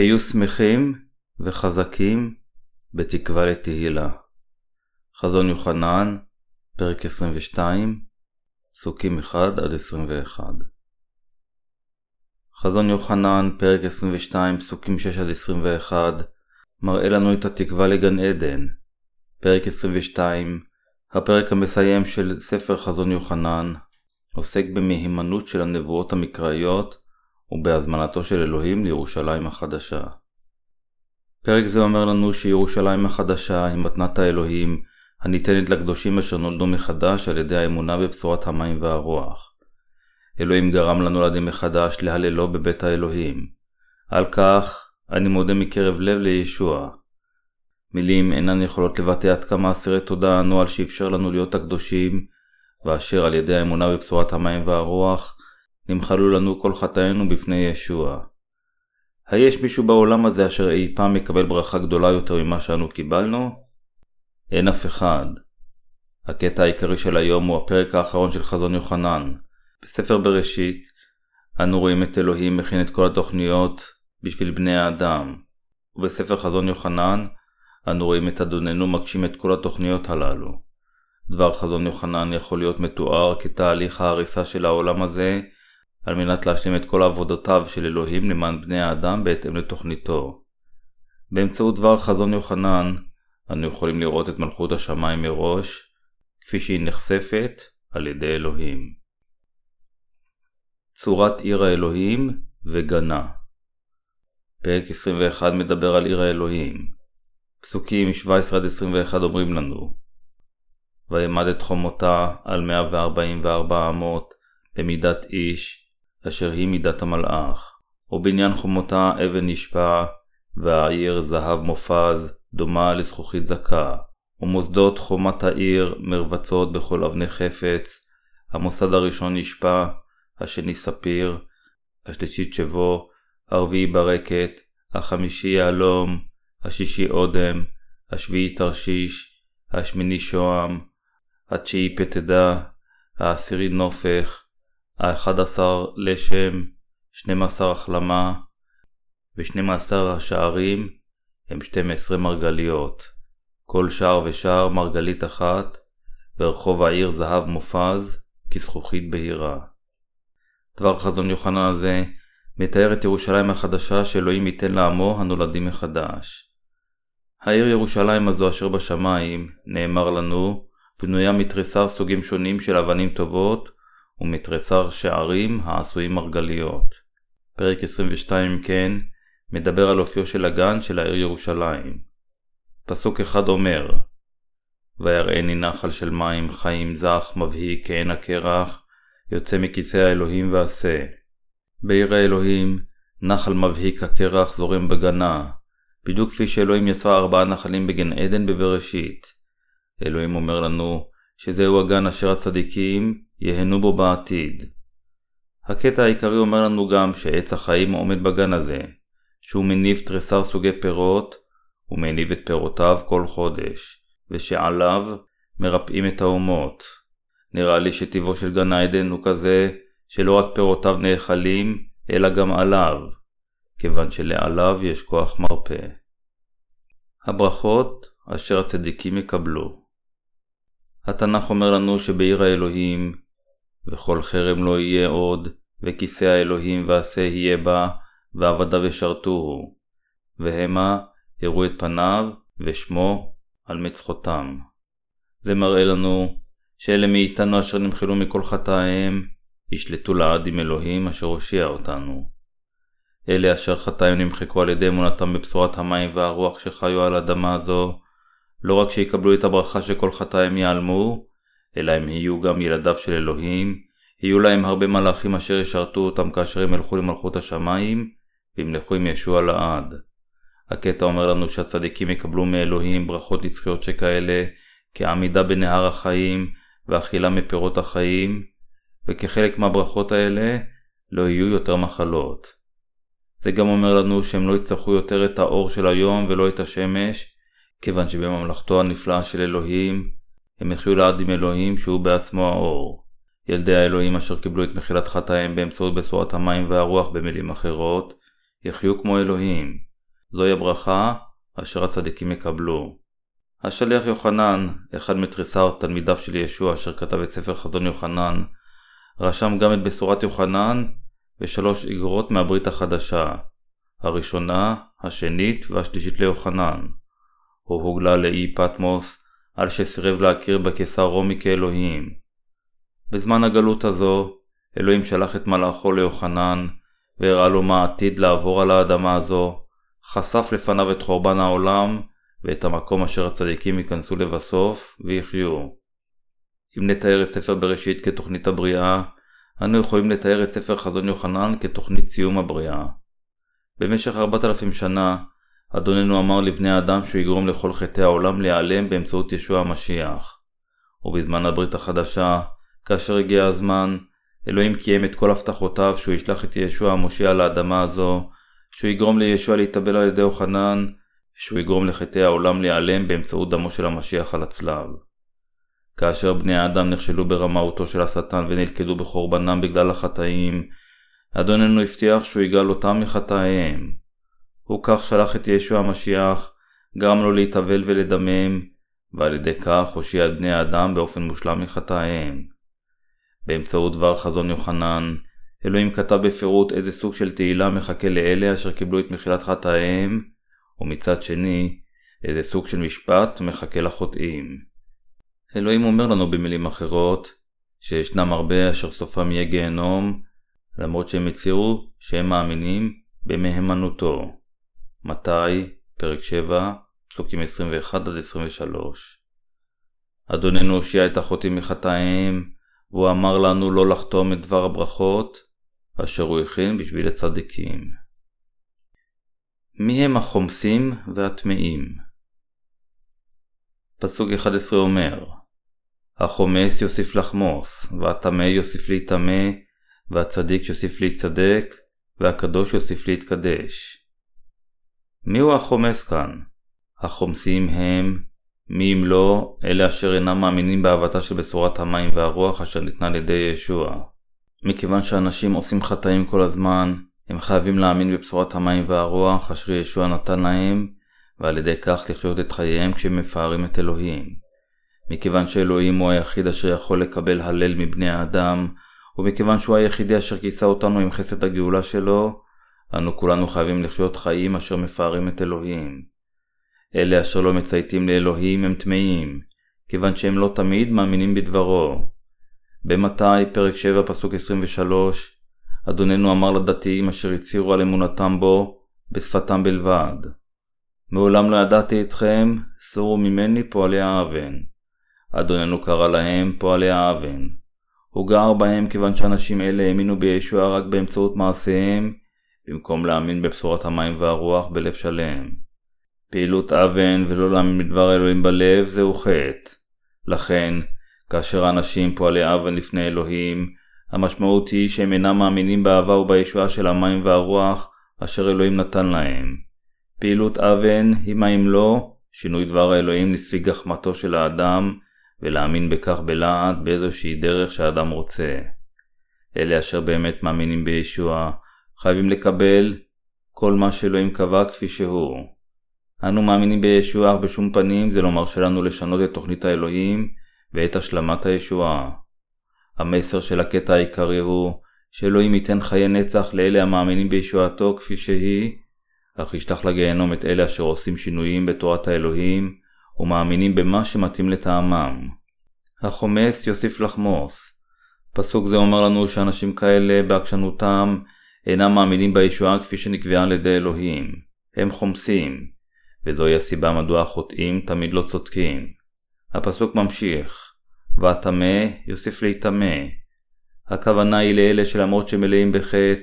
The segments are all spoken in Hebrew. היו שמחים וחזקים בתקווה לתהילה. חזון יוחנן, פרק 22, פסוקים 1-21. חזון יוחנן, פרק 22, פסוקים 6-21, מראה לנו את התקווה לגן עדן. פרק 22, הפרק המסיים של ספר חזון יוחנן, עוסק במהימנות של הנבואות המקראיות ובהזמנתו של אלוהים לירושלים החדשה. פרק זה אומר לנו שירושלים החדשה היא מתנת האלוהים הניתנת לקדושים אשר נולדו מחדש על ידי האמונה בבשורת המים והרוח. אלוהים גרם לנולדים מחדש להללו בבית האלוהים. על כך אני מודה מקרב לב לישוע. מילים אינן יכולות לבטא עד כמה אסירי תודה אנו על שאפשר לנו להיות הקדושים, ואשר על ידי האמונה בבשורת המים והרוח נמחלו לנו כל חטאינו בפני ישוע. היש מישהו בעולם הזה אשר אי פעם יקבל ברכה גדולה יותר ממה שאנו קיבלנו? אין אף אחד. הקטע העיקרי של היום הוא הפרק האחרון של חזון יוחנן. בספר בראשית אנו רואים את אלוהים מכין את כל התוכניות בשביל בני האדם. ובספר חזון יוחנן אנו רואים את אדוננו מגשים את כל התוכניות הללו. דבר חזון יוחנן יכול להיות מתואר כתהליך ההריסה של העולם הזה על מנת להשלים את כל עבודותיו של אלוהים למען בני האדם בהתאם לתוכניתו. באמצעות דבר חזון יוחנן אנו יכולים לראות את מלכות השמיים מראש כפי שהיא נחשפת על ידי אלוהים. צורת עיר האלוהים וגנה. פרק 21 מדבר על עיר האלוהים. פסוקים 17-21 אומרים לנו: וימד את חומותה על 144 אמות במידת איש, אשר היא מידת המלאך. ובניין חומותה אבן נשפה, והעיר זהב מופז, דומה לזכוכית זכה. ומוסדות חומת העיר מרבצות בכל אבני חפץ. המוסד הראשון נשפה, השני ספיר, השלישי שבו, הרביעי ברקת, החמישי יהלום, השישי אודם, השביעי תרשיש, השמיני שוהם, התשיעי פתדה, העשירי נופך, 11 לשם, 12 החלמה, ו12 השערים הם 12 מרגליות. כל שער ושער מרגלית אחת, ברחוב העיר זהב מופז כזכוכית בהירה. דבר חזון יוחנן הזה מתאר את ירושלים החדשה שאלוהים ייתן לעמו הנולדים מחדש. העיר ירושלים הזו אשר בשמיים, נאמר לנו, בנויה מתריסר סוגים שונים של אבנים טובות ומתרסר שערים העשויים מרגליות. פרק 22 כן מדבר על אופיו של הגן של העיר ירושלים. פסוק אחד אומר: ויראני נחל של מים חיים זך מבהי כעין הקרח יוצא מכיסא האלוהים ועשה. בעיר האלוהים נחל מבהיק הקרח זורם בגנה, בדיוק כפי שאלוהים יצר 4 נחלים בגן עדן בבראשית. אלוהים אומר לנו שזהו הגן אשר הצדיקים יהנו בו בעתיד. הקטע העיקרי אומר לנו גם שעץ החיים עומד בגן הזה, שהוא מניב 13 סוגי פירות ומניב את פירותיו כל חודש, ושעליו מרפאים את האומות. נראה לי שטבעו של גן העדן הוא כזה שלא רק פירותיו נאכלים, אלא גם עליו, כיוון שלעליו יש כוח מרפא. הברכות אשר הצדיקים יקבלו. התנ"ך אומר לנו שבעיר האלוהים וכל חרם לא יהיה עוד, וכיסא האלוהים ועשה יהיה בה, ועבדיו ישרתוהו, והמה יראו את פניו ושמו על מצחותם. זה מראה לנו שאלה מאיתנו אשר נמחלו מכל חטאיהם ישלטו לעד עם אלוהים אשר הושיע אותנו. אלה אשר חטאיהם נמחקו על ידי אמונתם בבשורת המים והרוח שחיו על אדמה זו, לא רק שיקבלו את הברכה שכל חטאיהם יעלמו, אלא הם יהיו גם ילדיו של אלוהים, יהיו להם הרבה מלאכים אשר ישרתו אותם כאשר הם ילכו למלכות השמיים, וימלכו עם ישוע לעד. הקטע אומר לנו שהצדיקים יקבלו מאלוהים ברכות נצחיות שכאלה, כעמידה בנהר החיים ואכילה מפירות החיים, וכחלק מהברכות האלה לא יהיו יותר מחלות. זה גם אומר לנו שהם לא יצטרכו יותר את האור של היום ולא את השמש, כיוון שבממלכתו הנפלאה של אלוהים, הם יחיו לעד עם אלוהים שהוא בעצמו האור. ילדי האלוהים אשר קיבלו את מחילת חטאיהם באמצעות בשורת המים והרוח, במילים אחרות, יחיו כמו אלוהים. זוהי הברכה אשר הצדיקים יקבלו. השליח יוחנן, אחד מתריסר תלמידיו של ישוע אשר כתב את ספר חזון יוחנן, רשם גם את בשורת יוחנן ו3 איגרות מהברית החדשה, הראשונה, השנית והשלישית ליוחנן. הוא הוגלה לאי פטמוס על שסירב להכיר בקיסר רומי כאלוהים. בזמן הגלות הזו, אלוהים שלח את מלאכו ליוחנן והראה לו מה עתיד לעבור על האדמה הזו, חשף לפניו את חורבן העולם ואת המקום אשר הצדיקים ייכנסו לבסוף ויחיו. אם נתאר את ספר בראשית כתוכנית הבריאה, אנו יכולים לתאר את ספר חזון יוחנן כתוכנית סיום הבריאה. במשך 4,000 שנה, אדוננו אמר לבני האדם שהוא יגרום לכל חטאי העולם להיעלם באמצעות ישוע המשיח. ובזמן הברית החדשה, כאשר הגיע הזמן, אלוהים קיים את כל הבטחותיו שהוא ישלח את ישוע המושיע לאדמה הזו, שהוא יגרום לישוע להתאבל על ידי יוחנן, שהוא יגרום לחטאי העולם להיעלם באמצעות דמו של המשיח על הצלב. כאשר בני האדם נכשלו ברמאותו של השטן ונלכדו בחורבנם בגלל החטאים, אדוננו הבטיח שהוא יגאל אותם מחטאיהם. הוא כך שלח את ישוע המשיח, גרם לו להתאבל ולדמם, ועל ידי כך הושיע את בני האדם באופן מושלם מחטאיהם. באמצעות דבר חזון יוחנן, אלוהים כתב בפירוט איזה סוג של תהילה מחכה לאלה אשר קיבלו את מחילת חטאיהם, ומצד שני, איזה סוג של משפט מחכה לחוטאים. אלוהים אומר לנו במילים אחרות שישנם הרבה אשר סופם יהיה גיהנום, למרות שהם הצהירו שהם מאמינים במהימנותו. מתי, פרק 7, פסוקים 21-23. אדוננו הושיע את החוטאים מחטאיהם, והוא אמר לנו לא לחתום את דבר הברכות אשר הוא הכין בשביל הצדיקים. מי הם החומסים והטמאים? פסוק 11 אומר, החומס יוסיף לחמוס, והטמא יוסיף להיטמא, והצדיק יוסיף להצדק, והקדוש יוסיף להתקדש. מי הוא החומס כאן? החומסים הם, מי אם לא, אלה אשר אינם מאמינים באהבתה של בשורת המים והרוח אשר ניתנה לידי ישוע. מכיוון שאנשים עושים חטאים כל הזמן, הם חייבים להאמין בבשורת המים והרוח אשר ישוע נתן להם, ועל ידי כך לחיות את חייהם כשהם מפארים את אלוהים. מכיוון שאלוהים הוא היחיד אשר יכול לקבל הלל מבני האדם, ומכיוון שהוא היחידי אשר כיסה אותנו עם חסד הגאולה שלו, אנו כולנו חייבים לחיות חיים אשר מפארים את אלוהים. אלה אשר לא מצייתים לאלוהים הם טמאים, כיוון שהם לא תמיד מאמינים בדברו. במתי, פרק 7, פסוק 23, אדוננו אמר לדתיים אשר הצהירו על אמונתם בו, בשפתם בלבד. מעולם לא ידעתי אתכם, סורו ממני פועלי האבן. אדוננו קרא להם פועלי האבן. הוא גער בהם כיוון שאנשים אלה האמינו בישוע רק באמצעות מעשיהם, במקום להאמין בבשורת המים והרוח בלב שלם. פעילות אבן ולא להאמין בדבר אלוהים בלב זהו חטא. לכן, כאשר האנשים פועלי אבן לפני אלוהים, המשמעות היא שהם אינם מאמינים באהבה ובישועה של המים והרוח אשר אלוהים נתן להם. פעילות אבן היא מה אם לא, שינוי דבר האלוהים לפי גחמתו של האדם, ולהאמין בכך בלעד באיזושהי דרך שהאדם רוצה. אלה אשר באמת מאמינים בישוע, חייבים לקבל כל מה שאלוהים קבע כפי שהוא. אנו מאמינים בישוע, בשום פנים זה לא מרשה לנו לשנות את תוכנית האלוהים ואת השלמת הישועה. המסר של הקטע העיקרי הוא שאלוהים ייתן חיי נצח לאלה המאמינים בישועתו כפי שהיא, אך ישלח לגיהנום את אלה אשר עושים שינויים בתורת האלוהים ומאמינים במה שמתאים לטעמם. החומס יוסיף לחמוס. פסוק זה אומר לנו שאנשים כאלה בעקשנותם אינם מאמינים בישועה כפי שנקבעה על ידי אלוהים. הם חומסים, וזוהי הסיבה מדוע החוטאים תמיד לא צודקים. הפסוק ממשיך, והטמא יוסיף להיטמא. הכוונה היא לאלה שלמרות שמלאים בחטא,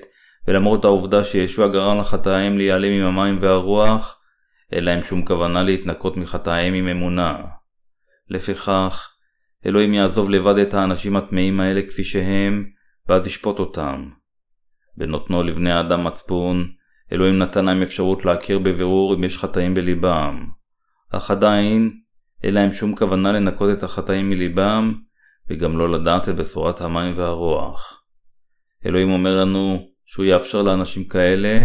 ולמרות העובדה שישוע גרם לחטאיהם להיעלם עם המים והרוח, אין להם שום כוונה להתנקות מחטאיהם עם אמונה. לפיכך, אלוהים יעזוב לבד את האנשים הטמאים האלה כפי שהם, ועד ישפוט אותם. בנותנו לבני האדם מצפון, אלוהים נתן להם אפשרות להכיר בבירור אם יש חטאים בליבם. אך עדיין, אין להם שום כוונה לנקות את החטאים מליבם, וגם לא לדעת את בשורת המים והרוח. אלוהים אומר לנו, שהוא יאפשר לאנשים כאלה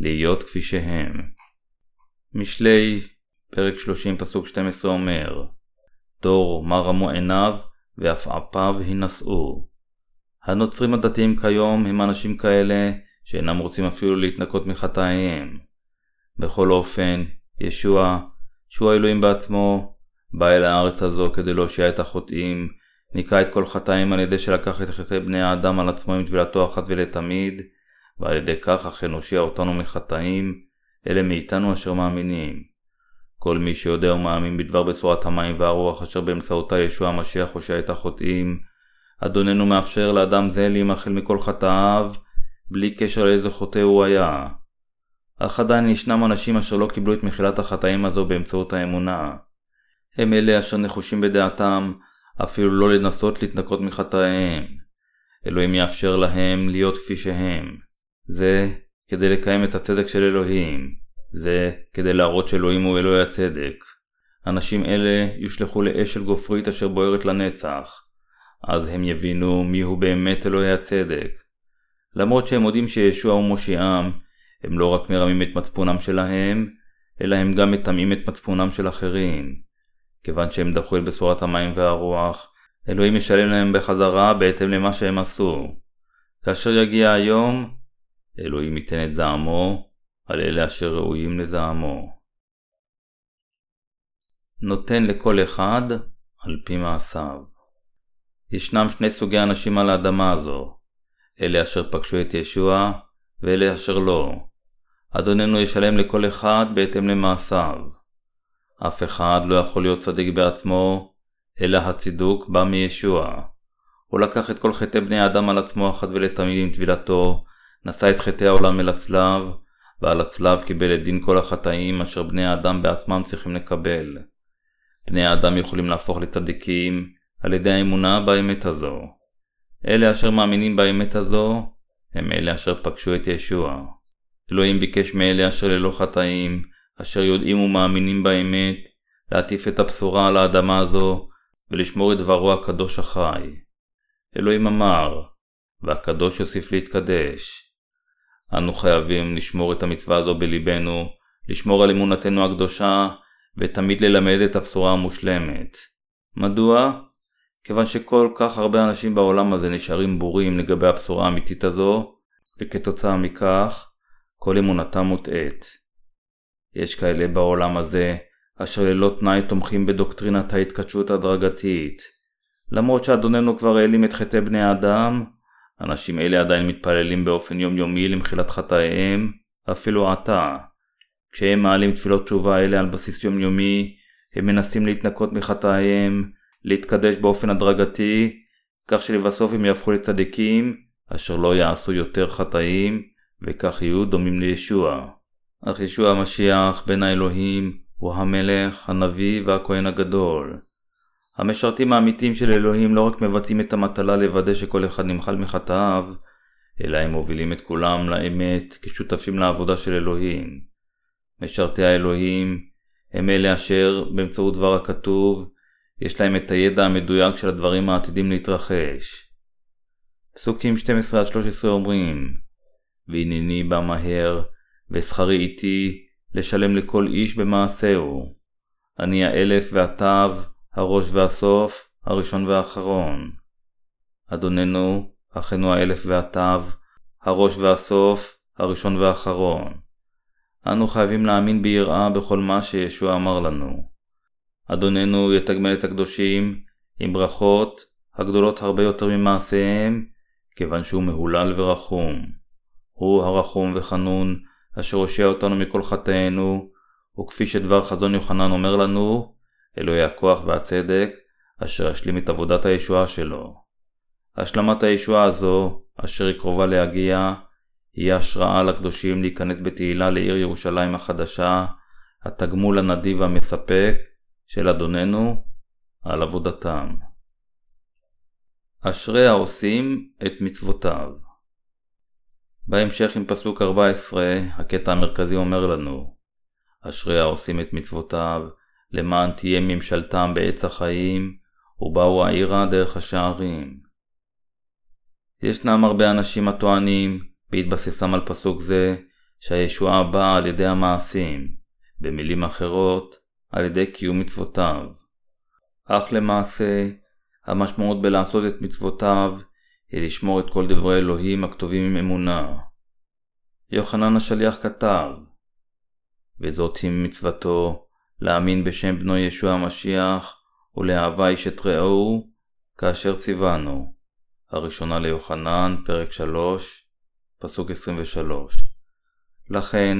להיות כפי שהם. משלי פרק 30 פסוק 12 אומר, דור מרמו עיניו ואפעפיו הינשאו. הנוצרים הדתיים כיום הם אנשים כאלה שאינם רוצים אפילו להתנקות מחטאיהם. בכל אופן, ישוע, שהוא האלוהים בעצמו, בא אל הארץ הזו כדי להושיע את החוטאים, ניקה את כל חטאים על ידי שלקח את חטאי בני האדם על עצמו עם טבילתו אחת ולתמיד, ועל ידי כך אכן הושיע אותנו מחטאים, אלה מאיתנו אשר מאמינים. כל מי שיודע ומאמין בדבר בשורת המים והרוח אשר באמצעותה ישוע המשיח הושיע את החוטאים, אדוננו מאפשר לאדם זה להימחל מכל חטאיו, בלי קשר לאיזה חוטא הוא היה. אך עדיין ישנם אנשים אשר לא קיבלו את מחילת החטאים הזו באמצעות האמונה. הם אלה אשר נחושים בדעתם, אפילו לא לנסות להתנקות מחטאיהם. אלוהים יאפשר להם להיות כפי שהם. זה כדי לקיים את הצדק של אלוהים. זה כדי להראות שאלוהים הוא אלוהי הצדק. אנשים אלה יושלחו לאש של גופרית אשר בוערת לנצח. אז הם יבינו מיהו באמת אלוהי הצדק. למרות שהם יודעים שישוע הוא מושיעם, הם לא רק מרמים את מצפונם שלהם, אלא הם גם מטמאים את מצפונם של אחרים. כיוון שהם דחו אל בשורת המים והרוח, אלוהים ישלם להם בחזרה בהתאם למה שהם עשו. כאשר יגיע היום, אלוהים ייתן את זעמו על אלה אשר ראויים לזעמו. נותן לכל אחד על פי מעשיו. ישנם שני סוגי אנשים על האדמה הזו, אלה אשר פגשו את ישוע ואלה אשר לא. אדוננו ישלם לכל אחד בהתאם למעשיו. אף אחד לא יכול להיות צדיק בעצמו, אלא הצידוק בא מישוע. הוא לקח את כל חטאי בני האדם על עצמו אחת ולתמיד עם טבילתו, נשא את חטאי העולם אל הצלב, ועל הצלב קיבל את דין כל החטאים אשר בני האדם בעצמם צריכים לקבל. בני האדם יכולים להפוך לצדיקים על ידי האמונה באמת הזו. אלה אשר מאמינים באמת הזו, הם אלה אשר פגשו את ישוע. אלוהים ביקש מאלה אשר ללא חטאים, אשר יודעים ומאמינים באמת, להטיף את הבשורה על האדמה הזו ולשמור את דברו הקדוש החי. אלוהים אמר, והקדוש יוסיף להתקדש. אנו חייבים לשמור את המצווה הזו בליבנו, לשמור על אמונתנו הקדושה ותמיד ללמד את הבשורה המושלמת. מדוע? כיוון שכל כך הרבה אנשים בעולם הזה נשארים בורים לגבי הבשורה האמיתית הזו, וכתוצאה מכך כל אמונתם מוטעת. יש כאלה בעולם הזה אשר ללא תנאי תומכים בדוקטרינת ההתקדשות הדרגתית. למרות שאדוננו כבר העלים את חטאי בני האדם, אנשים אלה עדיין מתפללים באופן יומיומי למחילת חטאיהם, אפילו עתה. כשהם מעלים תפילות תשובה אלה על בסיס יומיומי, הם מנסים להתנקות מחטאיהם, להתקדש באופן הדרגתי, כך שלבסוף הם יהפכו לצדיקים, אשר לא יעשו יותר חטאים, וכך יהיו דומים לישוע. אך ישוע המשיח, בן האלוהים, הוא המלך, הנביא והכהן הגדול. המשרתים האמיתיים של אלוהים לא רק מבצעים את המטלה לוודא שכל אחד נמחל מחטאיו, אלא הם מובילים את כולם לאמת כשותפים לעבודה של אלוהים. משרתי האלוהים הם אלה אשר, באמצעות דבר הכתוב, יש להם את הידע המדויק של הדברים העתידים להתרחש. פסוקים 12-13 אומרים, והנני בא מהר, ושכרי איתי לשלם לכל איש במעשהו. אני האלף והתו, הראש והסוף, הראשון והאחרון. אדוננו, אחינו האלף והתו, הראש והסוף, הראשון והאחרון. אנו חייבים להאמין ביראה בכל מה שישוע אמר לנו. אדוננו יתגמל את הקדושים עם ברכות הגדולות הרבה יותר ממעשיהם, כיוון שהוא מהולל ורחום. הוא הרחום וחנון אשר הושיע אותנו מכל חטאינו, וכפי שדבר חזון יוחנן אומר לנו, אלוהי הכוח והצדק אשר השלים את עבודת הישועה שלו. השלמת הישועה הזו, אשר היא קרובה להגיע, היא השראה לקדושים להיכנס בתהילה לעיר ירושלים החדשה, התגמול הנדיב והמספק של אדוננו על עבודתם. אשרי העושים את מצוותיו. בהמשך עם פסוק 14, הקטע המרכזי אומר לנו, אשרי העושים את מצוותיו, למען תהיה ממשלתם בעץ החיים, ובאו העירה דרך השערים. ישנם הרבה אנשים הטוענים, בהתבססם על פסוק זה, שהישועה באה על ידי המעשים, במילים אחרות, על ידי קיום מצוותיו. אך למעשה, המשמעות בלעשות את מצוותיו היא לשמור את כל דברי אלוהים הכתובים עם אמונה. יוחנן השליח כתב, וזאת היא מצוותו, להאמין בשם בנו ישוע המשיח ולאהבה איש את רעהו כאשר ציוונו. הראשונה ליוחנן, פרק 3, פסוק 23. לכן,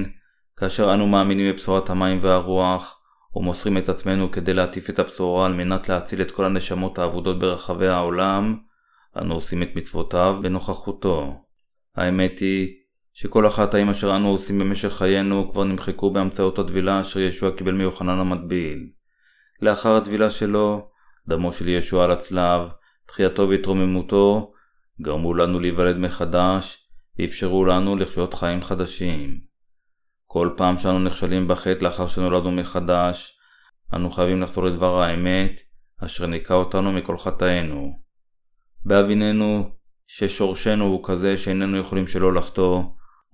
כאשר אנו מאמינים בבשורת המים והרוח ומוסרים את עצמנו כדי להטיף את הבשורה על מנת להציל את כל הנשמות האבודות ברחבי העולם, אנו עושים את מצוותיו בנוכחותו. האמת היא שכל החטאים אשר אנו עושים במשך חיינו כבר נמחקו באמצעות הטבילה אשר ישוע קיבל מיוחנן המטביל. לאחר הטבילה שלו, דמו של ישוע על הצלב, תחייתו והתרוממותו, גרמו לנו להיוולד מחדש ואפשרו לנו לחיות חיים חדשים. כל פעם שאנו נכשלים בחטא לאחר שנולדנו מחדש, אנו חייבים לחזור לדבר האמת אשר ניקה אותנו מכל חטאינו. באביננו ששורשנו הוא כזה שאיננו יכולים שלא לחטוא,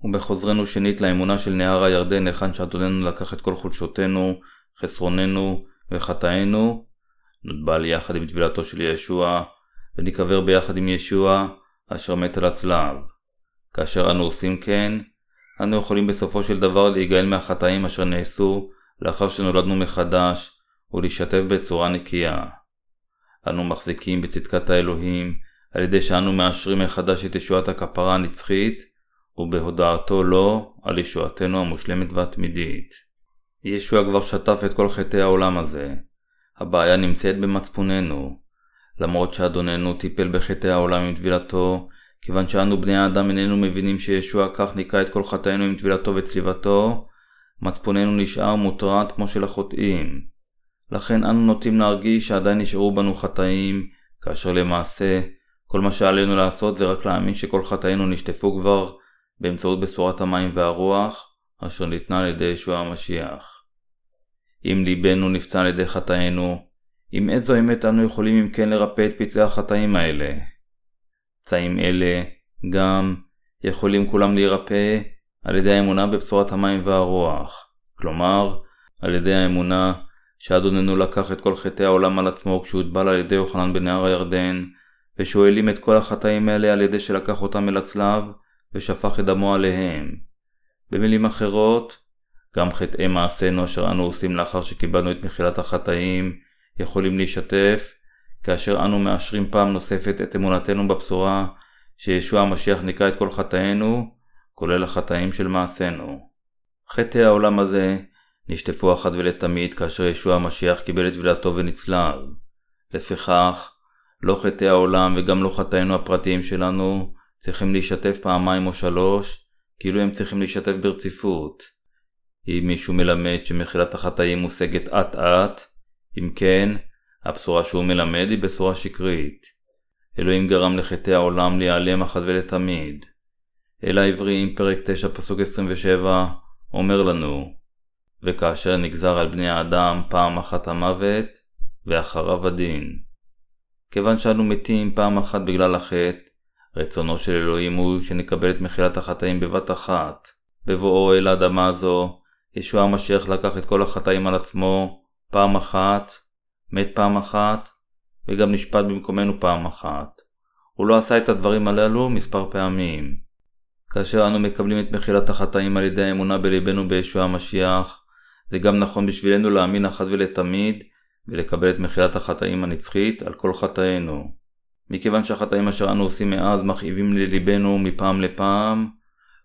ובחוזרנו שנית לאמונה של נהר הירדן, היכן שאדוננו לקח את כל חולשותינו, חסרוננו וחטאינו, נוטבל יחד עם טבילתו של ישוע, ונקבר ביחד עם ישוע אשר מת על הצלב. כאשר אנו עושים כן, אנו יכולים בסופו של דבר להיגאל מהחטאים אשר נעשו לאחר שנולדנו מחדש, ולהשתתף בצורה נקייה. אנו מחזיקים בצדקת האלוהים על ידי שאנו מאשרים מחדש את ישועת הכפרה הנצחית, ובהודעתו לו על ישועתנו המושלמת והתמידית. ישוע כבר שטף את כל חטאי העולם הזה. הבעיה נמצאת במצפוננו. למרות שאדוננו טיפל בחטאי העולם עם טבילתו, כיוון שאנו בני האדם איננו מבינים שישוע כך ניקה את כל חטאינו עם טבילתו וצליבתו, מצפוננו נשאר מוטרד כמו של החוטאים. לכן אנו נוטים להרגיש שעדיין נשארו בנו חטאים, כאשר למעשה כל מה שעלינו לעשות זה רק להאמין שכל חטאינו נשטפו כבר באמצעות בשורת המים והרוח אשר ניתנה על ידי ישוע המשיח. אם ליבנו נפצע על ידי חטאינו, עם איזו אמת אנו יכולים אם כן לרפא את פצעי החטאים האלה? פצעים אלה גם יכולים כולם להירפא על ידי האמונה בבשורת המים והרוח, כלומר על ידי האמונה שאדוננו לקח את כל חטאי העולם על עצמו כשהוטבל על ידי יוחנן בנהר הירדן, ושואלים את כל החטאים האלה על ידי שלקח אותם אל הצלב ושפך את דמו עליהם. במילים אחרות, גם חטאי מעשינו אשר אנו עושים לאחר שקיבלנו את מחילת החטאים יכולים להשתתף, כאשר אנו מאשרים פעם נוספת את אמונתנו בבשורה שישוע המשיח ניקה את כל חטאינו, כולל החטאים של מעשינו. חטאי העולם הזה נשטפו אחת ולתמיד כאשר ישוע המשיח קיבל את טבילתו ונצלב. לפיכך, לא חטאי העולם וגם לא חטאינו הפרטיים שלנו צריכים להשתף פעמיים או שלוש, כאילו הם צריכים להשתף ברציפות. אם מישהו מלמד שמחילת החטאים מושגת אט-אט, אם כן, הבשורה שהוא מלמד היא בשורה שקרית. אלוהים גרם לחטאי העולם להיעלם אחת ולתמיד. אל העבריים פרק 9 פסוק 27 אומר לנו, וכאשר נגזר על בני האדם פעם אחת המוות ואחריו הדין. כיוון שאנו מתים פעם אחת בגלל החטא, רצונו של אלוהים הוא שנקבל את מחילת החטאים בבת אחת. בבואו אל האדמה הזו, ישוע המשיח לקח את כל החטאים על עצמו פעם אחת, מת פעם אחת, וגם נשפט במקומנו פעם אחת. הוא לא עשה את הדברים הללו מספר פעמים. כאשר אנו מקבלים את מחילת החטאים על ידי האמונה בליבנו בישוע המשיח, זה גם נכון בשבילנו להאמין אחת ולתמיד, ולקבל את מחילת החטאים הנצחית על כל חטאינו. מכיוון שהחטאים אשר אנו עושים מאז מכאיבים לליבנו מפעם לפעם,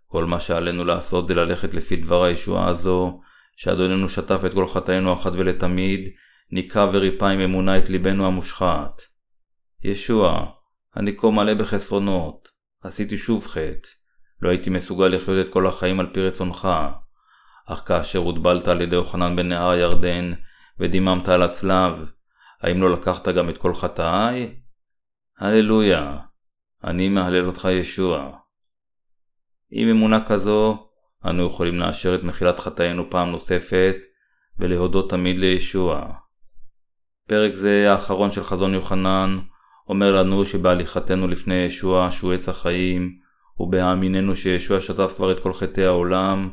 כל מה שעלינו לעשות זה ללכת לפי דבר הישועה הזו, שאדוננו שטף את כל חטאינו אחת ולתמיד, ניקה וריפא עם אמונה את ליבנו המושחת. ישוע, אני כה מלא בחסרונות, עשיתי שוב חטא, לא הייתי מסוגל לחיות את כל החיים על פי רצונך, אך כאשר הוטבלת על ידי יוחנן בנהר הירדן ודיממת על הצלב, האם לא לקחת גם את כל חטאי? הללויה, אני מהלל אותך ישוע. עם אמונה כזו, אנו יכולים לאשר את מחילת חטאינו פעם נוספת, ולהודות תמיד לישוע. פרק זה, האחרון של חזון יוחנן, אומר לנו שבהליכתנו לפני ישוע שהוא עץ החיים, ובהאמיננו שישוע שטף כבר את כל חטאי העולם,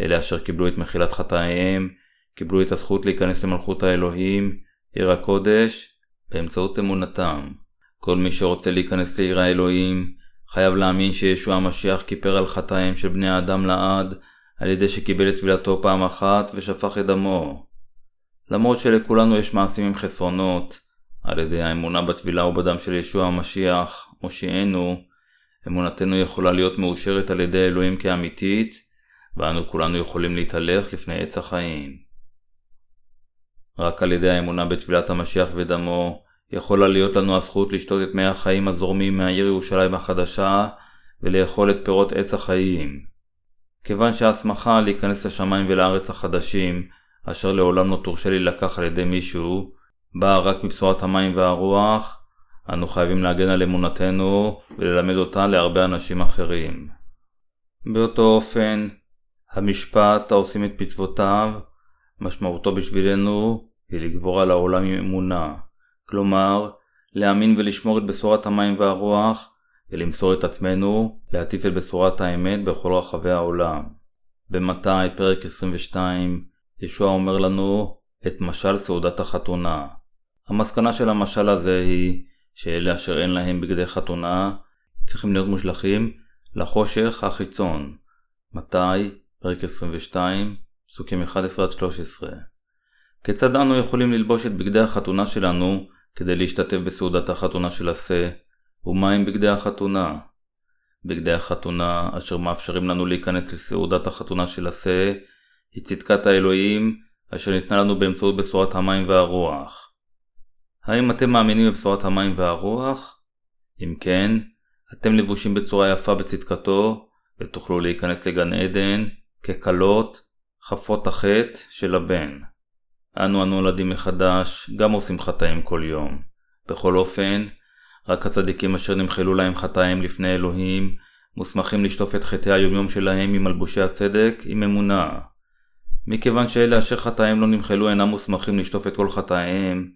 אלה אשר קיבלו את מחילת חטאיהם, קיבלו את הזכות להיכנס למלכות האלוהים, עיר הקודש, באמצעות אמונתם. כל מי שרוצה להיכנס לעיר האלוהים, חייב להאמין שישוע המשיח כיפר על חטאיהם של בני האדם לעד, על ידי שקיבל את טבילתו פעם אחת ושפך את דמו. למרות שלכולנו יש מעשים עם חסרונות, על ידי האמונה בטבילה ובדם של ישוע המשיח, מושיענו, אמונתנו יכולה להיות מאושרת על ידי אלוהים כאמיתית, ואנו כולנו יכולים להתהלך לפני עץ החיים. רק על ידי האמונה בטבילת המשיח ודמו, יכולה להיות לנו הזכות לשתות את מי החיים הזורמים מהעיר ירושלים החדשה, ולאכול את פירות עץ החיים. כיוון שההסמכה להיכנס לשמיים ולארץ החדשים, אשר לעולם לא תורשה להילקח על ידי מישהו, באה רק מבשורת המים והרוח, אנו חייבים להגן על אמונתנו וללמד אותה להרבה אנשים אחרים. באותו אופן, המשפט העושים את מצוותיו, משמעותו בשבילנו היא לגבור על העולם עם אמונה, כלומר, להאמין ולשמור את בשורת המים והרוח, ולמסור את עצמנו להטיף את בשורת האמת בכל רחבי העולם. במתי פרק 22, ישוע אומר לנו את משל סעודת החתונה. המסקנה של המשל הזה היא שאלה אשר אין להם בגדי חתונה צריכים להיות מושלכים לחושך החיצון. מתי פרק 22, פסוקים 11-13. כיצד אנו יכולים ללבוש את בגדי החתונה שלנו כדי להשתתף בסעודת החתונה של השה? ומה עם בגדי החתונה? בגדי החתונה אשר מאפשרים לנו להיכנס לסעודת החתונה של השה היא צדקת האלוהים אשר ניתנה לנו באמצעות בשורת המים והרוח. האם אתם מאמינים בבשורת המים והרוח? אם כן, אתם לבושים בצורה יפה בצדקתו ותוכלו להיכנס לגן עדן כקלות חפות החטא של הבן. אנו הנולדים מחדש גם עושים חטאים כל יום. בכל אופן, רק הצדיקים אשר נמחלו להם חטאים לפני אלוהים מוסמכים לשטוף את חטאי היומיום שלהם עם מלבושי הצדק עם אמונה. מכיוון שאלה אשר חטאיהם לא נמחלו אינם מוסמכים לשטוף את כל חטאיהם,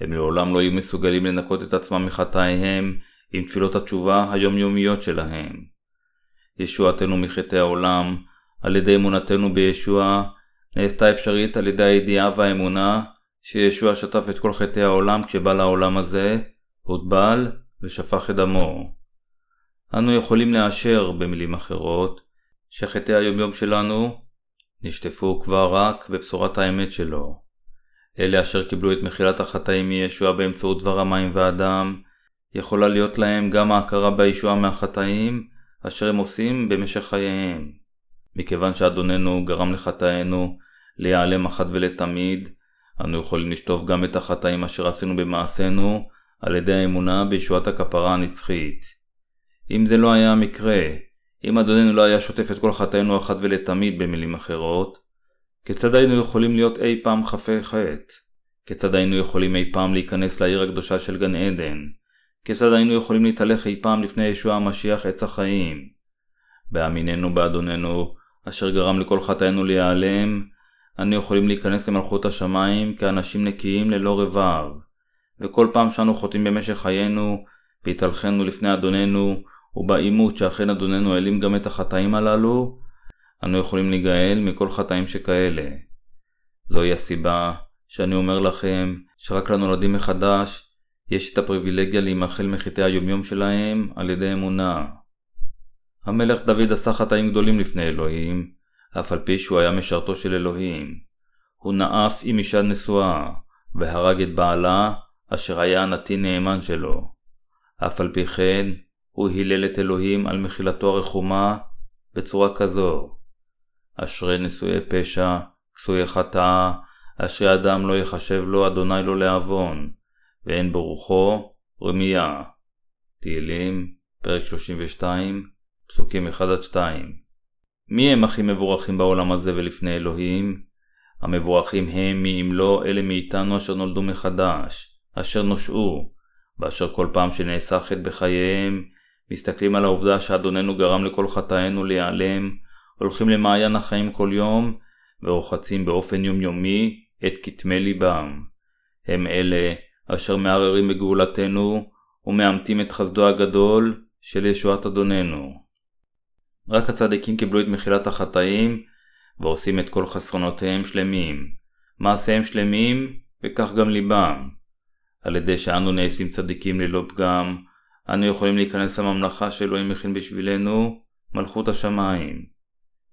הם לעולם לא יהיו מסוגלים לנקות את עצמם מחטאיהם עם תפילות התשובה היומיומיות שלהם. ישועתנו מחטאי העולם, על ידי אמונתנו בישוע, נעשתה אפשרית על ידי הידיעה והאמונה שישוע שטף את כל חטאי העולם כשבא לעולם הזה, הוטבל ושפך את דמו. אנו יכולים לאשר, במילים אחרות, שחטאי היומיום שלנו נשטפו כבר רק בבשורת האמת שלו. אלה אשר קיבלו את מחילת החטאים מישוע באמצעות דבר המים והדם, יכולה להיות להם גם ההכרה בישוע מהחטאים אשר הם עושים במשך חייהם. מכיוון שאדוננו גרם לחטאינו להיעלם אחת ולתמיד, אנו יכולים לשטוף גם את החטאים אשר עשינו במעשינו על ידי האמונה בישועת הכפרה הנצחית. אם זה לא היה המקרה, אם אדוננו לא היה שוטף את כל חטאינו אחת ולתמיד, במילים אחרות, כיצד היינו יכולים להיות אי פעם חפי חטא? כיצד היינו יכולים אי פעם להיכנס לעיר הקדושה של גן עדן? כיצד היינו יכולים להתהלך אי פעם לפני ישוע המשיח עץ החיים? באמיננו באדוננו, אשר גרם לכל חטאינו להיעלם, אנו יכולים להיכנס למלכות השמיים כאנשים נקיים ללא רבב. וכל פעם שאנו חוטאים במשך חיינו, בהתהלכנו לפני אדוננו, ובאימות שאכן אדוננו העלים גם את החטאים הללו, אנו יכולים להיגאל מכל חטאים שכאלה. זוהי הסיבה שאני אומר לכם שרק לנולדים מחדש יש את הפריבילגיה להימחל מחטאי היומיום שלהם על ידי אמונה. המלך דוד עשה חטאים גדולים לפני אלוהים, אף על פי שהוא היה משרתו של אלוהים. הוא נאף עם אישה נשואה, והרג את בעלה אשר היה הנתין נאמן שלו. אף על פי כן, הוא הילל את אלוהים על מחילתו הרחומה בצורה כזו: אשרי נשואי פשע, כסוי חטאה, אשרי אדם לא יחשב לו אדוני לו לעוון, ואין ברוחו רמיה. תהילים, פרק 32, פסוקים 1-2. מי הם הכי מבורכים בעולם הזה ולפני אלוהים? המבורכים הם מי אם לא אלה מאיתנו אשר נולדו מחדש, אשר נושעו, באשר כל פעם שנעשה חטא בחייהם, מסתכלים על העובדה שאדוננו גרם לכל חטאינו להיעלם, הולכים למעיין החיים כל יום, ורוחצים באופן יומיומי את כתמי ליבם. הם אלה אשר מערערים בגאולתנו, ומאמתים את חסדו הגדול של ישועת אדוננו. רק הצדיקים קיבלו את מחילת החטאים ועושים את כל חסרונותיהם שלמים, מעשיהם שלמים וכך גם ליבם. על ידי שאנו נעשים צדיקים ללא פגם, אנו יכולים להיכנס לממלכה שאלוהים מכין בשבילנו, מלכות השמיים.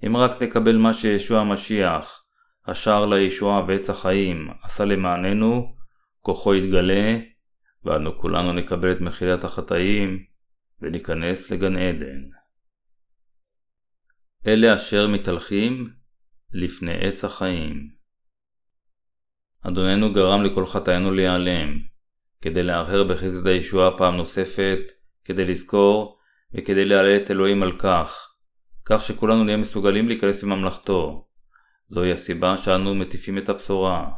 אם רק נקבל מה שישוע המשיח, השער לישועה ועץ החיים, עשה למעננו, כוחו יתגלה, ואנו כולנו נקבל את מחילת החטאים, וניכנס לגן עדן. אלה אשר מתהלכים לפני עץ החיים. אדוננו גרם לכל חטאינו להיעלם, כדי להרהר בחסד הישועה פעם נוספת, כדי לזכור וכדי להעלה את אלוהים על כך, כך שכולנו נהיה מסוגלים להיכנס לממלכתו. זוהי הסיבה שאנו מטיפים את הבשורה.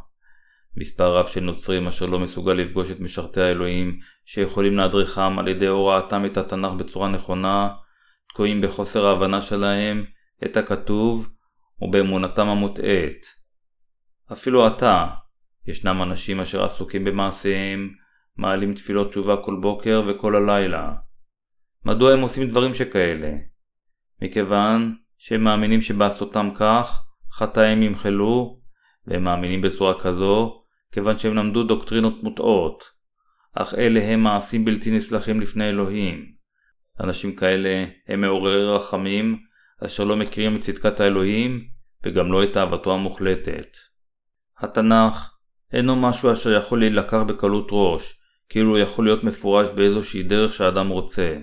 מספר רב של נוצרים אשר לא מסוגל לפגוש את משרתי האלוהים, שיכולים להדריכם על ידי הוראתם את התנ"ך בצורה נכונה, תקועים בחוסר ההבנה שלהם את הכתוב ובאמונתם המוטעית. אפילו עתה, ישנם אנשים אשר עסוקים במעשיהם, מעלים תפילות תשובה כל בוקר וכל הלילה. מדוע הם עושים דברים שכאלה? מכיוון שהם מאמינים שבעשותם כך, חטאים ימחלו, והם מאמינים בצורה כזו, כיוון שהם למדו דוקטרינות מוטעות. אך אלה הם מעשים בלתי נסלחים לפני אלוהים. אנשים כאלה הם מעוררי רחמים, אשר לא מכירים את צדקת האלוהים, וגם לא את אהבתו המוחלטת. התנ"ך אינו משהו אשר יכול להילקח בקלות ראש, כאילו הוא יכול להיות מפורש באיזושהי דרך שהאדם רוצה.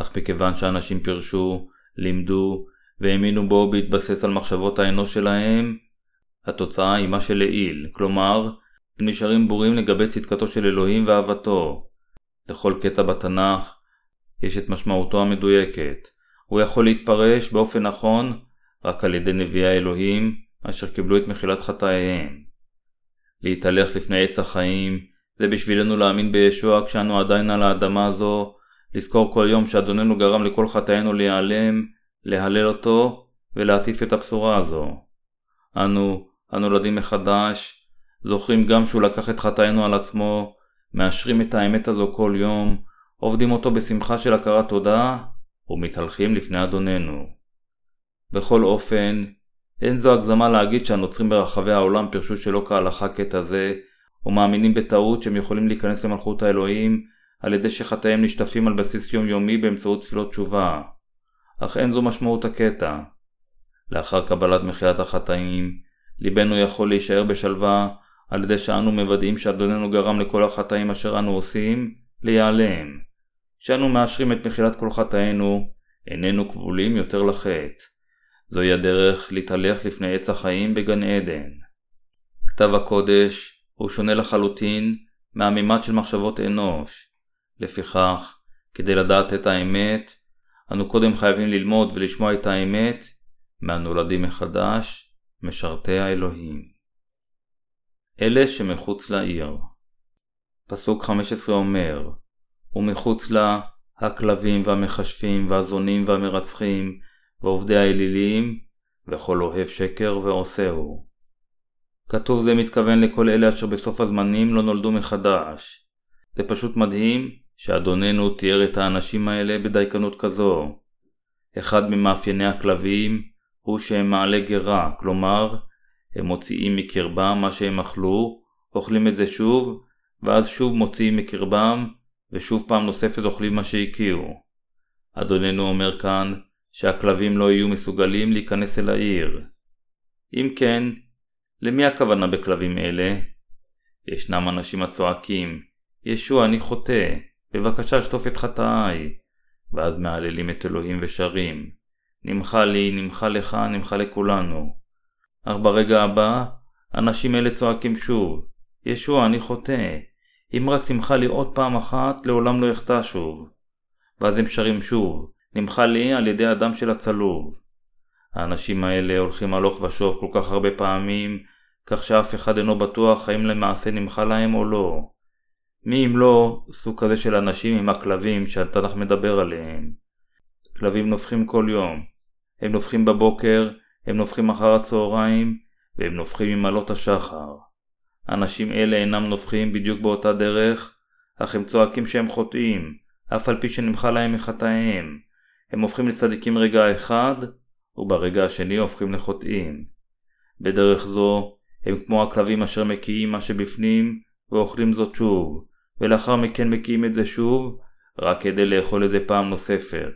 אך מכיוון שאנשים פרשו, לימדו והאמינו בו בהתבסס על מחשבות האנוש שלהם, התוצאה היא מה שלעיל, כלומר, הם נשארים בורים לגבי צדקתו של אלוהים ואהבתו. לכל קטע בתנ"ך יש את משמעותו המדויקת. הוא יכול להתפרש באופן נכון רק על ידי נביאי האלוהים אשר קיבלו את מחילת חטאיהם. להתהלך לפני עץ החיים, זה בשבילנו להאמין בישוע כשאנו עדיין על האדמה הזו, לזכור כל יום שאדוננו גרם לכל חטאינו להיעלם, להלל אותו ולהטיף את הבשורה הזו. אנו הנולדים מחדש, זוכרים גם שהוא לקח את חטאינו על עצמו, מאשרים את האמת הזו כל יום, עובדים אותו בשמחה של הכרת תודה ומתהלכים לפני אדוננו. בכל אופן, אין זו הגזמה להגיד שהנוצרים ברחבי העולם פרשו שלא כהלכה קטע זה, ומאמינים בטעות שהם יכולים להיכנס למלכות האלוהים על ידי שחטאיהם נשטפים על בסיס יומיומי באמצעות תפילות תשובה. אך אין זו משמעות הקטע. לאחר קבלת מחילת החטאים, ליבנו יכול להישאר בשלווה על ידי שאנו מוודאים שאדוננו גרם לכל החטאים אשר אנו עושים להיעלם. כשאנו מאשרים את מחילת כל חטאינו, איננו כבולים יותר לחטא. זוהי הדרך להתהלך לפני עץ החיים בגן עדן. כתב הקודש הוא שונה לחלוטין מהמימד של מחשבות אנוש. לפיכך, כדי לדעת את האמת, אנו קודם חייבים ללמוד ולשמוע את האמת מהנולדים מחדש, משרתי האלוהים. אלה שמחוץ לעיר. פסוק 15 אומר, ומחוץ לה הכלבים והמחשבים והזונים והמרצחים, ועובדי האלילים, וכל אוהב שקר ועושהו. כתוב זה מתכוון לכל אלה אשר בסוף הזמנים לא נולדו מחדש. זה פשוט מדהים שאדוננו תיאר את האנשים האלה בדייקנות כזו. אחד ממאפייני הכלבים הוא שהם מעלי גרה, כלומר, הם מוציאים מקרבם מה שהם אכלו, אוכלים את זה שוב, ואז שוב מוציאים מקרבם, ושוב פעם נוספת אוכלים מה שהקיעו. אדוננו אומר כאן, שהכלבים לא יהיו מסוגלים להיכנס אל העיר. אם כן, למי הכוונה בכלבים אלה? ישנם אנשים הצועקים, ישוע אני חוטא, בבקשה שטוף את חטאיי, ואז מעללים את אלוהים ושרים, נמחה לי, נמחה לך, נמחה לכולנו. אך ברגע הבא, אנשים אלה צועקים שוב, ישוע אני חוטא, אם רק תמחה לי עוד פעם אחת, לעולם לא יחטא שוב. ואז הם שרים שוב, נמחה לי על ידי הדם של הצלוב. האנשים האלה הולכים הלוך ושוב כל כך הרבה פעמים, כך שאף אחד אינו בטוח האם למעשה נמחה להם או לא. מי אם לא, סוג כזה של אנשים עם הכלבים שהתנ"ך מדבר עליהם. כלבים נופחים כל יום. הם נופחים בבוקר, הם נופחים אחר הצהריים, והם נופחים עם עלות השחר. אנשים אלה אינם נופחים בדיוק באותה דרך, אך הם צועקים שהם חוטאים, אף על פי שנמחה להם מחטאיהם. הם הופכים לצדיקים רגע אחד, וברגע השני הופכים לחוטאים. בדרך זו, הם כמו הכלבים אשר מקיים מה שבפנים, ואוכלים זאת שוב, ולאחר מכן מקיים את זה שוב, רק כדי לאכול את זה פעם נוספת.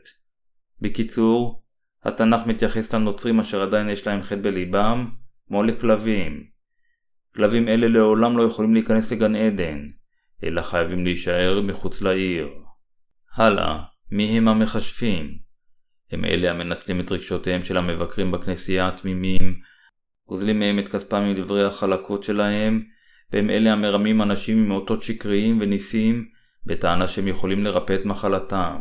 בקיצור, התנ"ך מתייחס לנוצרים אשר עדיין יש להם חטא בליבם, כמו לכלבים. כלבים אלה לעולם לא יכולים להיכנס לגן עדן, אלא חייבים להישאר מחוץ לעיר. הלאה, מי הם המחשפים? הם אלה המנצלים את רגשותיהם של המבקרים בכנסייה התמימים, גוזלים מהם את כספם מדברי החלקות שלהם, והם אלה המרמים אנשים עם אותות שקריים וניסים, בטענה שהם יכולים לרפא את מחלתם.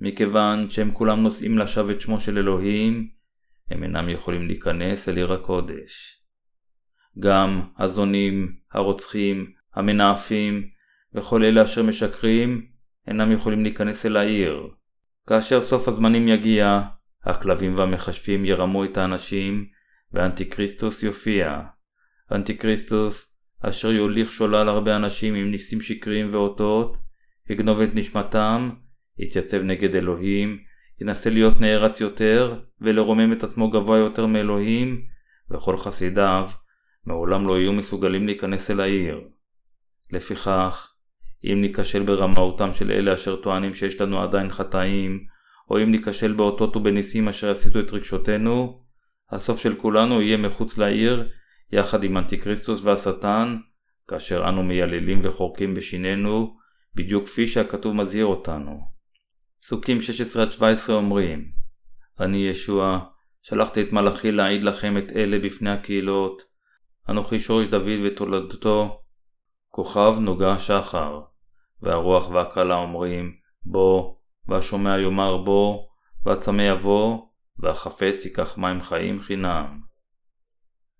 מכיוון שהם כולם נושאים לשווא את שמו של אלוהים, הם אינם יכולים להיכנס אל עיר הקודש. גם הזונים, הרוצחים, המנאפים וכל אלה אשר משקרים אינם יכולים להיכנס אל העיר. כאשר סוף הזמנים יגיע, הכלבים והמחשבים ירמו את האנשים ואנטיקריסטוס יופיע. אנטיקריסטוס אשר יוליך שולל הרבה אנשים עם ניסים שקריים ואותות, יגנוב את נשמתם, יתייצב נגד אלוהים, ינסה להיות נערץ יותר ולרומם את עצמו גבוה יותר מאלוהים, וכל חסידיו מעולם לא יהיו מסוגלים להיכנס אל העיר. לפיכך, אם ניקשל ברמאותם של אלה אשר טוענים שיש לנו עדיין חטאים, או אם ניקשל באותות ובניסים אשר הסיטו את רגשותינו, הסוף של כולנו יהיה מחוץ לעיר, יחד עם אנטיקריסטוס והשטן, כאשר אנו מייללים וחורקים בשינינו, בדיוק כפי שהכתוב מזהיר אותנו. פסוקים 16-17 אומרים, אני ישוע, שלחתי את מלאכי להעיד לכם את אלה בפני הקהילות, אנוכי שורש דוד ותולדתו, כוכב נוגע שחר, והרוח והקהלה אומרים, בוא, והשומע יאמר בוא, והצמא יבוא, והחפץ ייקח מים חיים חינם.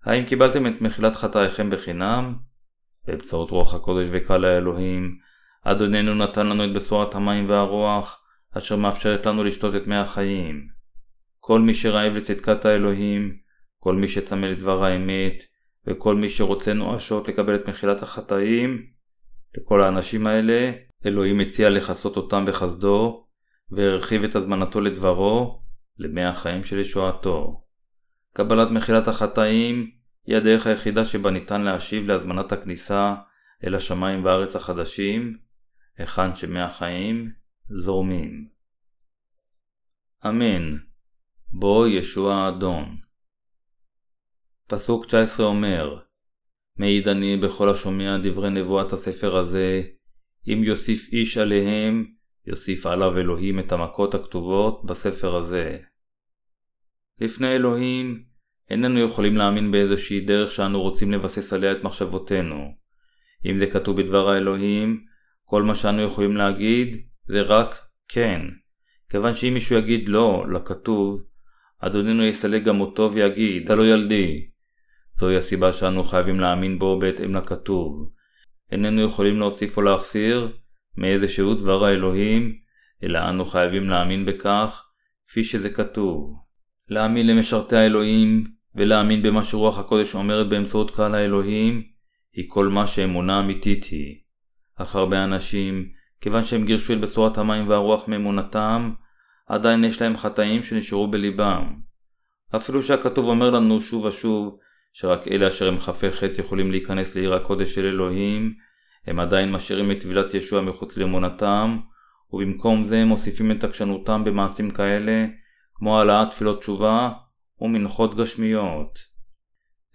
האם קיבלתם את מחילת חטאיכם בחינם? באמצעות רוח הקודש וקהל האלוהים, אדוננו נתן לנו את בשורת המים והרוח, אשר מאפשרת לנו לשתות את מי החיים. כל מי שרעב לצדקת האלוהים, כל מי שצמא לדבר האמת, וכל מי שרוצה נואשות לקבל את מחילת החטאים, לכל האנשים האלה, אלוהים הציע לחסות אותם בחסדו, והרחיב את הזמנתו לדברו, למי החיים של ישועתו. קבלת מחילת החטאים היא הדרך היחידה שבה ניתן להשיב להזמנת הכניסה אל השמיים והארץ החדשים, היכן שמי החיים זורמים. אמן. בוא ישוע האדון. פסוק 19 אומר, מעיד אני בכל השומע דברי נבואת הספר הזה, אם יוסיף איש עליהם, יוסיף עליו אלוהים את המכות הכתובות בספר הזה. לפני אלוהים, איננו יכולים להאמין באיזושהי דרך שאנו רוצים לבסס עליה את מחשבותינו. אם זה כתוב בדבר האלוהים, כל מה שאנו יכולים להגיד זה רק כן. כיוון שאם מישהו יגיד לא לכתוב, אדוננו יסלק גם אותו ויגיד, אתה לא ילדי. זוהי הסיבה שאנו חייבים להאמין בו בהתאם לכתוב. איננו יכולים להוסיף או להחסיר מאיזשהו דבר האלוהים, אלא אנו חייבים להאמין בכך כפי שזה כתוב. להאמין למשרתי האלוהים ולהאמין במה שרוח הקודש אומרת באמצעות קהל האלוהים היא כל מה שאמונה אמיתית היא. אך הרבה אנשים, כיוון שהם גירשו את בשורת המים והרוח מאמונתם, עדיין יש להם חטאים שנשארו בליבם. אפילו שהכתוב אומר לנו שוב ושוב שרק אלה אשר הם חפי חטא יכולים להיכנס לעיר הקודש של אלוהים, הם עדיין משאירים את טבילת ישוע מחוץ לאמונתם, ובמקום זה הם מוסיפים את עקשנותם במעשים כאלה, כמו העלאת תפילות תשובה ומנחות גשמיות.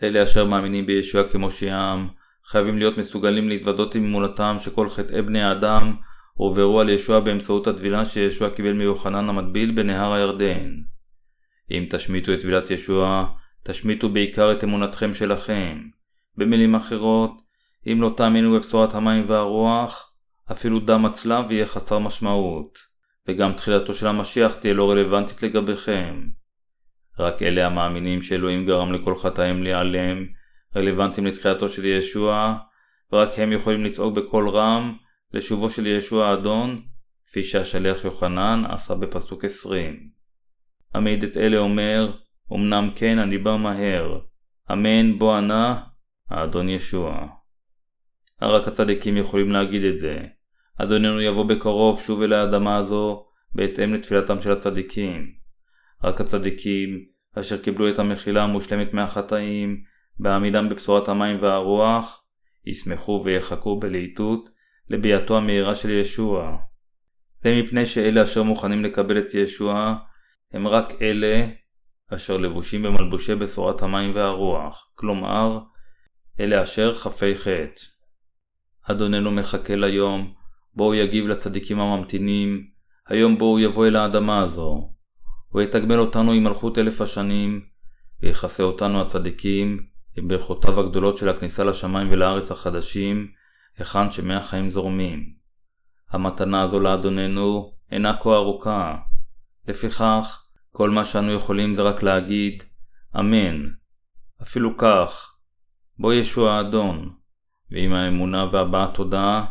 אלה אשר מאמינים בישוע כמושיעם, חייבים להיות מסוגלים להתוודות עם אמונתם שכל חטאי בני האדם הועברו על ישוע באמצעות הטבילה שישוע קיבל מיוחנן המטביל בנהר הירדן. אם תשמיטו את טבילת ישוע, תשמיטו בעיקר את אמונתכם שלכם. במילים אחרות, אם לא תאמינו בבשורת המים והרוח, אפילו דם הצלב יהיה חסר משמעות, וגם תחילתו של המשיח תהיה לא רלוונטית לגביכם. רק אלה המאמינים שאלוהים גרם לכל חטאים להיעלם, רלוונטיים לתחילתו של ישוע, ורק הם יכולים לצעוק בקול רם לשובו של ישוע האדון, כפי שהשליח יוחנן עשה בפסוק 20. המעיד את אלה אומר, אמנם כן אני בא מהר, אמן בוא ענה, האדון ישוע. רק הצדיקים יכולים להגיד את זה. אדוננו יבוא בקרוב שוב אל האדמה הזו, בהתאם לתפילתם של הצדיקים. רק הצדיקים אשר קיבלו את המחילה המושלמת מהחטאים בעמידם בבשורת המים והרוח ישמחו ויחכו בלהיטות לביאתו המהירה של ישוע. זה מפני שאלה אשר מוכנים לקבל את ישוע הם רק אלה אשר לבושים במלבושי בשורת המים והרוח, כלומר אלה אשר חפי חטא. אדוננו מחכה ליום בו הוא יגיב לצדיקים הממתינים, היום בו הוא יבוא אל האדמה הזו. הוא יתגמל אותנו עם מלכות 1000 השנים, ויחסה אותנו הצדיקים עם ברכותיו הגדולות של הכניסה לשמיים ולארץ החדשים, היכן שמי החיים זורמים. המתנה הזו לאדוננו אינה כה ארוכה. לפיכך, כל מה שאנו יכולים זה רק להגיד, אמן. אפילו כך, בוא ישוע האדון, ועם האמונה והבעת תודה,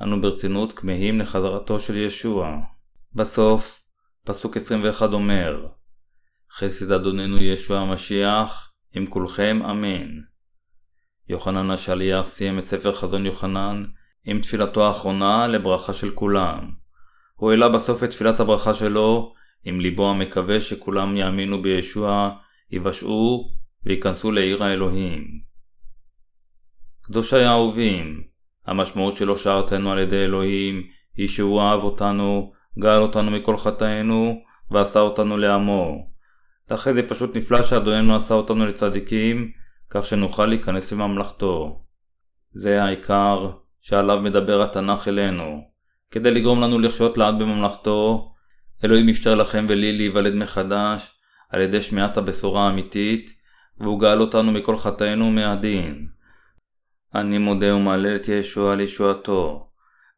אנו ברצינות כמהים לחזרתו של ישוע. בסוף, פסוק 21 אומר, חסד אדוננו ישוע המשיח, עם כולכם אמן. יוחנן השליח סיים את ספר חזון יוחנן עם תפילתו האחרונה לברכה של כולם. הוא העלה בסוף את תפילת הברכה שלו, עם ליבו המקווה שכולם יאמינו בישוע, יבשעו ויכנסו לעיר האלוהים. קדושי האהובים, המשמעות שלא שערתנו על ידי אלוהים היא שהוא אהב אותנו, גאל אותנו מכל חטאינו ועשה אותנו לעמו. לכן זה פשוט נפלא שאדוננו עשה אותנו לצדיקים, כך שנוכל להיכנס לממלכתו. זה העיקר שעליו מדבר התנ"ך אלינו. כדי לגרום לנו לחיות לעד בממלכתו, אלוהים אפשר לכם ולי להיוולד מחדש על ידי שמיעת הבשורה האמיתית, והוא גאל אותנו מכל חטאינו ומהדין. אני מודה ומעלה את ישוע על ישועתו.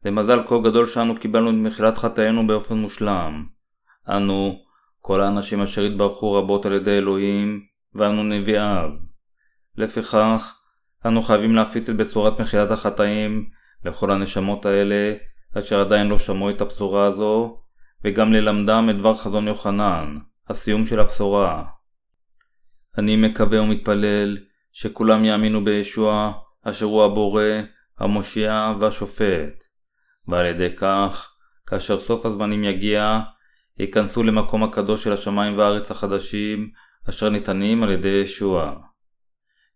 זה מזל כה גדול שאנו קיבלנו את מחילת חטאינו באופן מושלם. אנו, כל האנשים אשר התברכו רבות על ידי אלוהים, ואנו נביאיו. לפיכך, אנו חייבים להפיץ את בשורת מחילת החטאים לכל הנשמות האלה, אשר עדיין לא שמעו את הבשורה הזו, וגם ללמדם את דבר חזון יוחנן, הסיום של הבשורה. אני מקווה ומתפלל שכולם יאמינו בישוע, אשר הוא הבורא, המושיע והשופט. ועל ידי כך, כאשר סוף הזמנים יגיע, ייכנסו למקום הקדוש של השמיים והארץ החדשים, אשר ניתנים על ידי ישוע.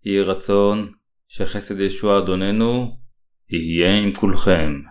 יהי רצון שחסד ישוע אדוננו יהיה עם כולכם.